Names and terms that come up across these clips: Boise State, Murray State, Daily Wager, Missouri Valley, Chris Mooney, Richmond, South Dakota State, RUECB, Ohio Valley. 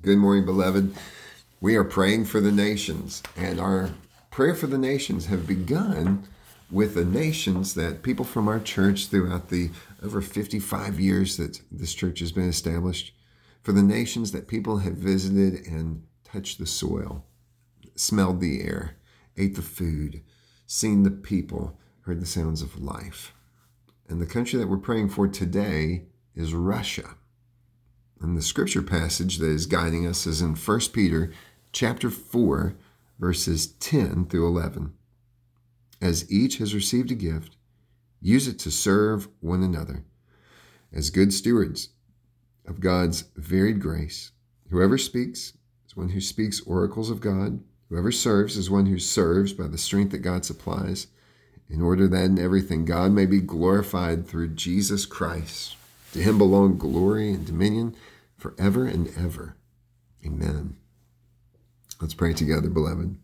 Good morning, beloved. We are praying for the nations, and our prayer for the nations have begun with the nations that people from our church throughout the over 55 years that this church has been established, for the nations that people have visited and touched the soil, smelled the air, ate the food, seen the people, heard the sounds of life. And the country that we're praying for today is Russia. And the scripture passage that is guiding us is in 1 Peter chapter 4, verses 10 through 11. As each has received a gift, use it to serve one another as good stewards of God's varied grace. Whoever speaks is one who speaks oracles of God. Whoever serves is one who serves by the strength that God supplies, in order that in everything God may be glorified through Jesus Christ. To him belong glory and dominion forever and ever. Amen. Let's pray together, beloved.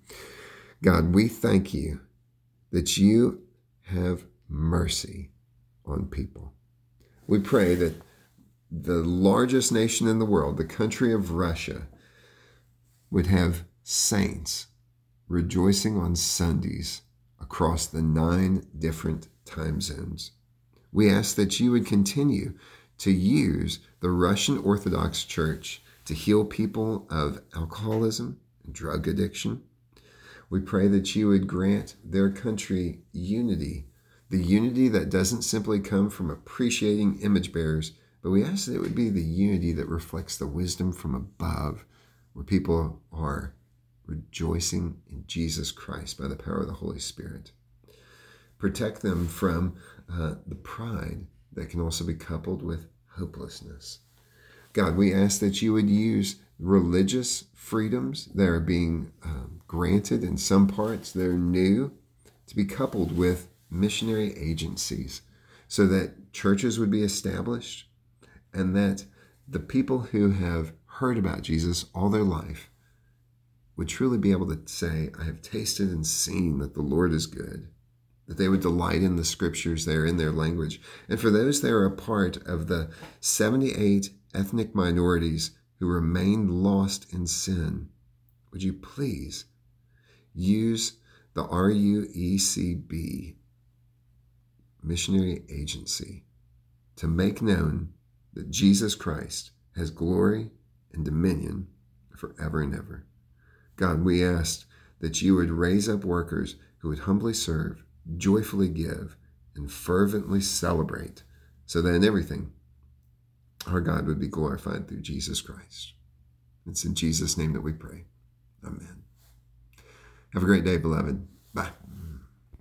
God, we thank you that you have mercy on people. We pray that the largest nation in the world, the country of Russia, would have saints rejoicing on Sundays across the 9 different time zones. We ask that you would continue to use the Russian Orthodox Church to heal people of alcoholism and drug addiction. We pray that you would grant their country unity, the unity that doesn't simply come from appreciating image bearers, but we ask that it would be the unity that reflects the wisdom from above, where people are rejoicing in Jesus Christ by the power of the Holy Spirit. Protect them from the pride that can also be coupled with hopelessness. God, we ask that you would use religious freedoms that are being granted in some parts that are new to be coupled with missionary agencies, so that churches would be established and that the people who have heard about Jesus all their life would truly be able to say, I have tasted and seen that the Lord is good, that they would delight in the scriptures there in their language. And for those that are a part of the 78 ethnic minorities who remain lost in sin, would you please use the RUECB missionary agency to make known that Jesus Christ has glory and dominion forever and ever. God, we ask that you would raise up workers who would humbly serve, joyfully give, and fervently celebrate, so that in everything our God would be glorified through Jesus Christ. It's in Jesus' name that we pray. Amen. Have a great day, beloved. Bye.